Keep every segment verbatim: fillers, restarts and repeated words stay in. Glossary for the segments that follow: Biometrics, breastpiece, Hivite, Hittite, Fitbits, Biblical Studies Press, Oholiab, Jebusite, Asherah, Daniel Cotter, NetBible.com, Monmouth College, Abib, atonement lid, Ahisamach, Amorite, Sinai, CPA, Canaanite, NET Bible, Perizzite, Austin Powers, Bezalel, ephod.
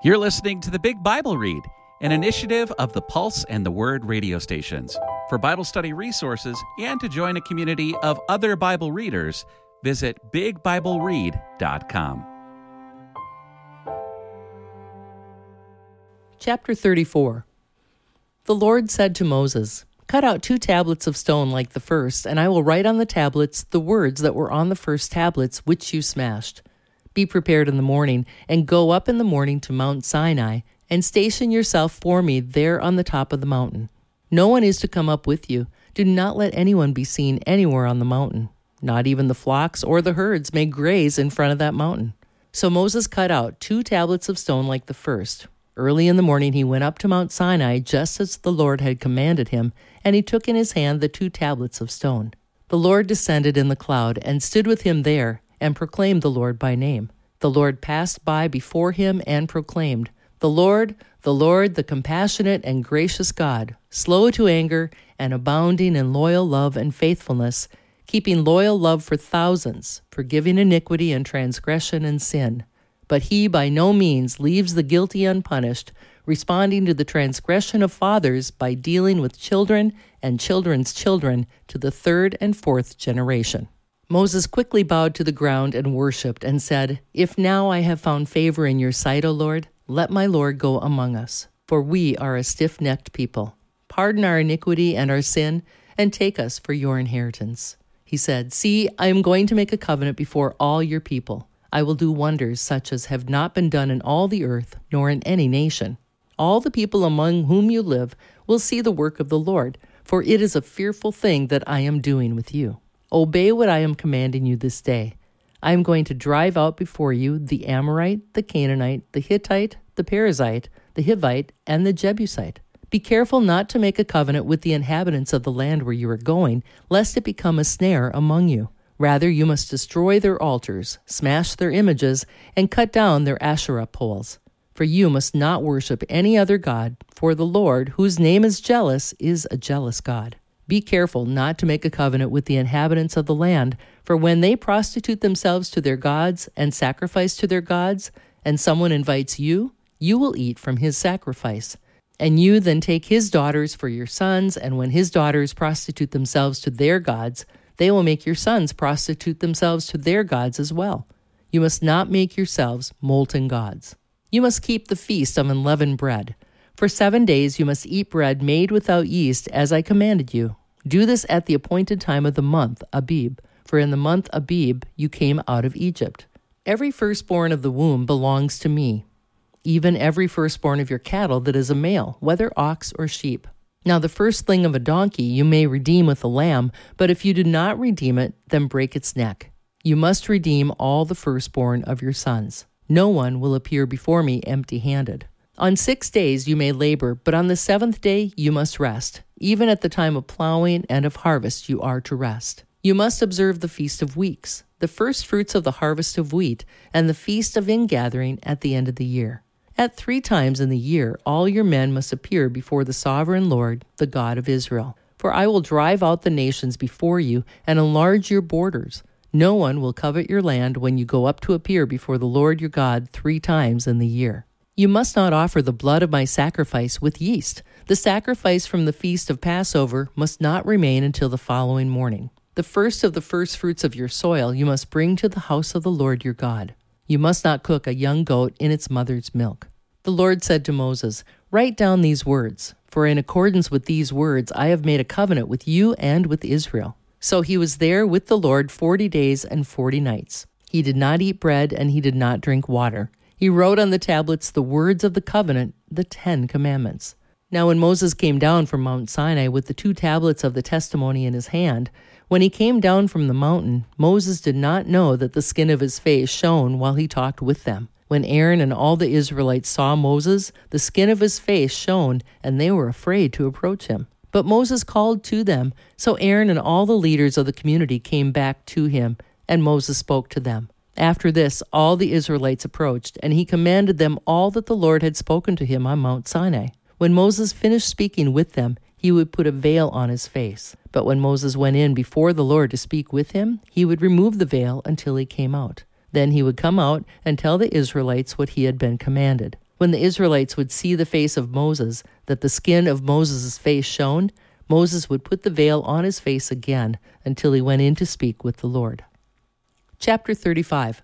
You're listening to The Big Bible Read, an initiative of the Pulse and the Word radio stations. For Bible study resources and to join a community of other Bible readers, visit big bible read dot com. Chapter thirty-four. The Lord said to Moses, "Cut out two tablets of stone like the first, and I will write on the tablets the words that were on the first tablets which you smashed. Be prepared in the morning, and go up in the morning to Mount Sinai, and station yourself for me there on the top of the mountain. No one is to come up with you. Do not let anyone be seen anywhere on the mountain. Not even the flocks or the herds may graze in front of that mountain." So Moses cut out two tablets of stone like the first. Early in the morning he went up to Mount Sinai, just as the Lord had commanded him, and he took in his hand the two tablets of stone. The Lord descended in the cloud, and stood with him there, and proclaimed the Lord by name. The Lord passed by before him and proclaimed, "The Lord, the Lord, the compassionate and gracious God, slow to anger and abounding in loyal love and faithfulness, keeping loyal love for thousands, forgiving iniquity and transgression and sin. But he by no means leaves the guilty unpunished, responding to the transgression of fathers by dealing with children and children's children to the third and fourth generation." Moses quickly bowed to the ground and worshipped and said, "If now I have found favor in your sight, O Lord, let my Lord go among us, for we are a stiff-necked people. Pardon our iniquity and our sin, and take us for your inheritance." He said, "See, I am going to make a covenant before all your people. I will do wonders such as have not been done in all the earth, nor in any nation. All the people among whom you live will see the work of the Lord, for it is a fearful thing that I am doing with you. Obey what I am commanding you this day. I am going to drive out before you the Amorite, the Canaanite, the Hittite, the Perizzite, the Hivite, and the Jebusite. Be careful not to make a covenant with the inhabitants of the land where you are going, lest it become a snare among you. Rather, you must destroy their altars, smash their images, and cut down their Asherah poles. For you must not worship any other god, for the Lord, whose name is jealous, is a jealous God. Be careful not to make a covenant with the inhabitants of the land, for when they prostitute themselves to their gods and sacrifice to their gods, and someone invites you, you will eat from his sacrifice. And you then take his daughters for your sons, and when his daughters prostitute themselves to their gods, they will make your sons prostitute themselves to their gods as well. You must not make yourselves molten gods. You must keep the feast of unleavened bread. For seven days you must eat bread made without yeast, as I commanded you. Do this at the appointed time of the month, Abib, for in the month Abib you came out of Egypt. Every firstborn of the womb belongs to me, even every firstborn of your cattle that is a male, whether ox or sheep. Now the firstling of a donkey you may redeem with a lamb, but if you do not redeem it, then break its neck. You must redeem all the firstborn of your sons. No one will appear before me empty-handed. On six days you may labor, but on the seventh day you must rest. Even at the time of plowing and of harvest you are to rest. You must observe the Feast of Weeks, the first fruits of the harvest of wheat, and the Feast of Ingathering at the end of the year. At three times in the year all your men must appear before the sovereign Lord, the God of Israel. For I will drive out the nations before you and enlarge your borders. No one will covet your land when you go up to appear before the Lord your God three times in the year. You must not offer the blood of my sacrifice with yeast. The sacrifice from the feast of Passover must not remain until the following morning. The first of the firstfruits of your soil you must bring to the house of the Lord your God. You must not cook a young goat in its mother's milk. The Lord said to Moses, "Write down these words, for in accordance with these words I have made a covenant with you and with Israel." So he was there with the Lord forty days and forty nights. He did not eat bread and he did not drink water. He wrote on the tablets the words of the covenant, the Ten Commandments. Now when Moses came down from Mount Sinai with the two tablets of the testimony in his hand, when he came down from the mountain, Moses did not know that the skin of his face shone while he talked with them. When Aaron and all the Israelites saw Moses, the skin of his face shone, and they were afraid to approach him. But Moses called to them, so Aaron and all the leaders of the community came back to him, and Moses spoke to them. After this, all the Israelites approached, and he commanded them all that the Lord had spoken to him on Mount Sinai. When Moses finished speaking with them, he would put a veil on his face. But when Moses went in before the Lord to speak with him, he would remove the veil until he came out. Then he would come out and tell the Israelites what he had been commanded. When the Israelites would see the face of Moses, that the skin of Moses' face shone, Moses would put the veil on his face again until he went in to speak with the Lord. Chapter thirty-five.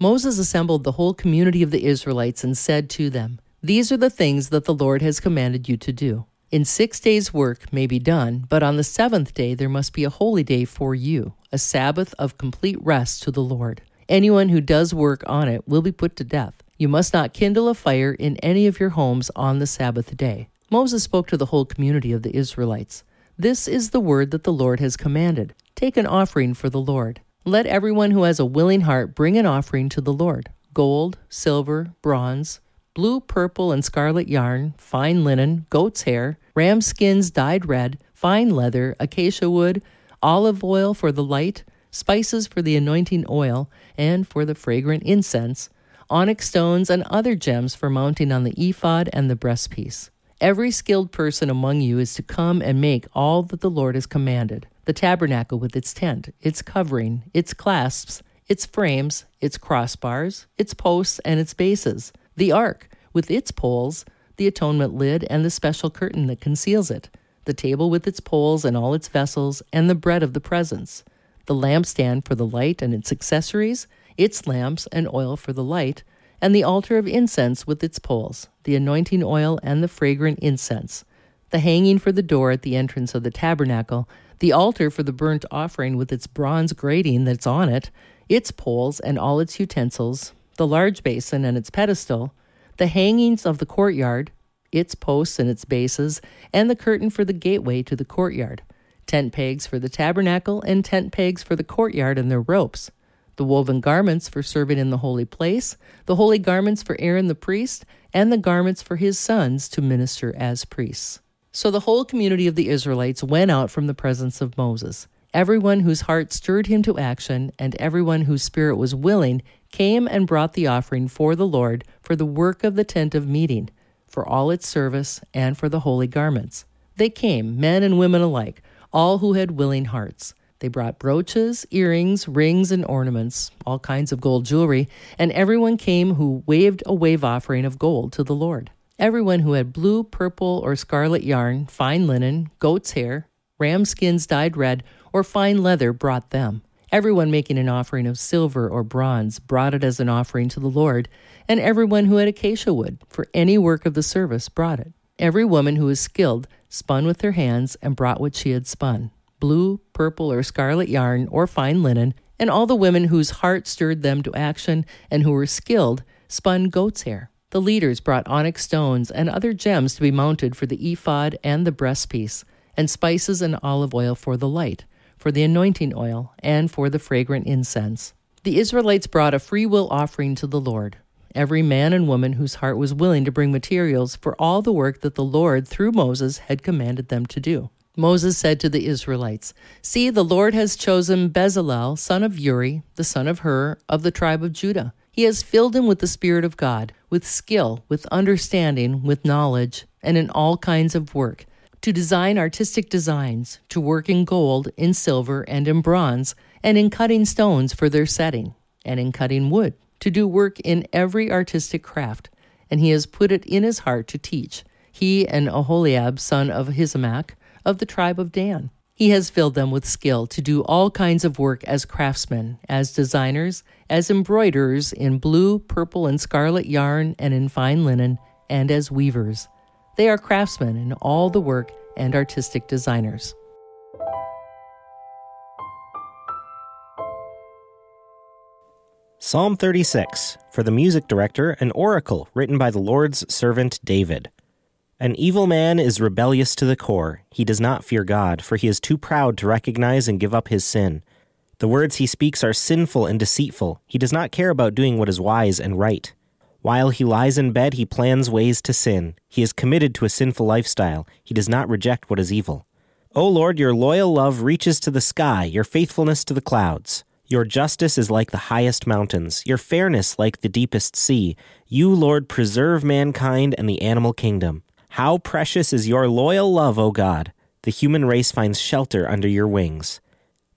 Moses assembled the whole community of the Israelites and said to them, "These are the things that the Lord has commanded you to do. In six days work may be done, but on the seventh day there must be a holy day for you, a Sabbath of complete rest to the Lord. Anyone who does work on it will be put to death. You must not kindle a fire in any of your homes on the Sabbath day." Moses spoke to the whole community of the Israelites. "This is the word that the Lord has commanded. Take an offering for the Lord. Let everyone who has a willing heart bring an offering to the Lord. Gold, silver, bronze, blue, purple, and scarlet yarn, fine linen, goat's hair, ram skins dyed red, fine leather, acacia wood, olive oil for the light, spices for the anointing oil, and for the fragrant incense, onyx stones and other gems for mounting on the ephod and the breastpiece. Every skilled person among you is to come and make all that the Lord has commanded, the tabernacle with its tent, its covering, its clasps, its frames, its crossbars, its posts, and its bases, the ark with its poles, the atonement lid, and the special curtain that conceals it, the table with its poles and all its vessels, and the bread of the presence, the lampstand for the light and its accessories, its lamps and oil for the light, and the altar of incense with its poles, the anointing oil and the fragrant incense, the hanging for the door at the entrance of the tabernacle, the altar for the burnt offering with its bronze grating that's on it, its poles and all its utensils, the large basin and its pedestal, the hangings of the courtyard, its posts and its bases, and the curtain for the gateway to the courtyard, tent pegs for the tabernacle and tent pegs for the courtyard and their ropes, the woven garments for serving in the holy place, the holy garments for Aaron the priest, and the garments for his sons to minister as priests." So the whole community of the Israelites went out from the presence of Moses. Everyone whose heart stirred him to action, and everyone whose spirit was willing, came and brought the offering for the Lord for the work of the tent of meeting, for all its service, and for the holy garments. They came, men and women alike, all who had willing hearts. They brought brooches, earrings, rings, and ornaments, all kinds of gold jewelry, and everyone came who waved a wave offering of gold to the Lord. Everyone who had blue, purple, or scarlet yarn, fine linen, goat's hair, ram skins dyed red, or fine leather brought them. Everyone making an offering of silver or bronze brought it as an offering to the Lord, and everyone who had acacia wood for any work of the service brought it. Every woman who was skilled spun with her hands and brought what she had spun, blue, purple, or scarlet yarn, or fine linen, and all the women whose heart stirred them to action and who were skilled spun goat's hair. The leaders brought onyx stones and other gems to be mounted for the ephod and the breastpiece, and spices and olive oil for the light, for the anointing oil, and for the fragrant incense. The Israelites brought a freewill offering to the Lord, every man and woman whose heart was willing to bring materials for all the work that the Lord, through Moses, had commanded them to do. Moses said to the Israelites, "See, the Lord has chosen Bezalel, son of Uri, the son of Hur, of the tribe of Judah. He has filled him with the Spirit of God, with skill, with understanding, with knowledge, and in all kinds of work, to design artistic designs, to work in gold, in silver, and in bronze, and in cutting stones for their setting, and in cutting wood, to do work in every artistic craft. And he has put it in his heart to teach, he and Oholiab, son of Ahisamach, of the tribe of Dan. He has filled them with skill to do all kinds of work as craftsmen, as designers, as embroiderers in blue, purple, and scarlet yarn and in fine linen, and as weavers. They are craftsmen in all the work and artistic designers." Psalm thirty-six, for the music director, an oracle written by the Lord's servant David. "An evil man is rebellious to the core. He does not fear God, for he is too proud to recognize and give up his sin. The words he speaks are sinful and deceitful. He does not care about doing what is wise and right. While he lies in bed, he plans ways to sin. He is committed to a sinful lifestyle. He does not reject what is evil. O Lord, your loyal love reaches to the sky, your faithfulness to the clouds. Your justice is like the highest mountains, your fairness like the deepest sea. You, Lord, preserve mankind and the animal kingdom. How precious is your loyal love, O God! The human race finds shelter under your wings.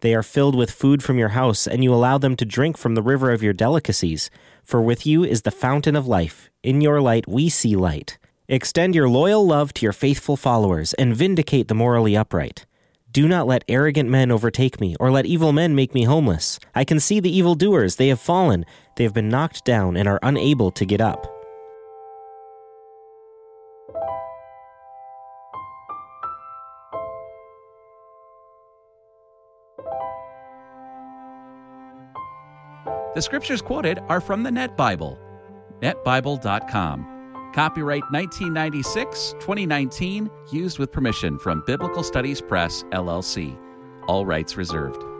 They are filled with food from your house, and you allow them to drink from the river of your delicacies. for with you is the fountain of life. In your light we see light. Extend your loyal love to your faithful followers and vindicate the morally upright. Do not let arrogant men overtake me, or let evil men make me homeless. I can see the evildoers. They have fallen. They have been knocked down and are unable to get up. The scriptures quoted are from the N E T Bible, net bible dot com. Copyright nineteen ninety-six to twenty nineteen, used with permission from Biblical Studies Press, L L C. All rights reserved.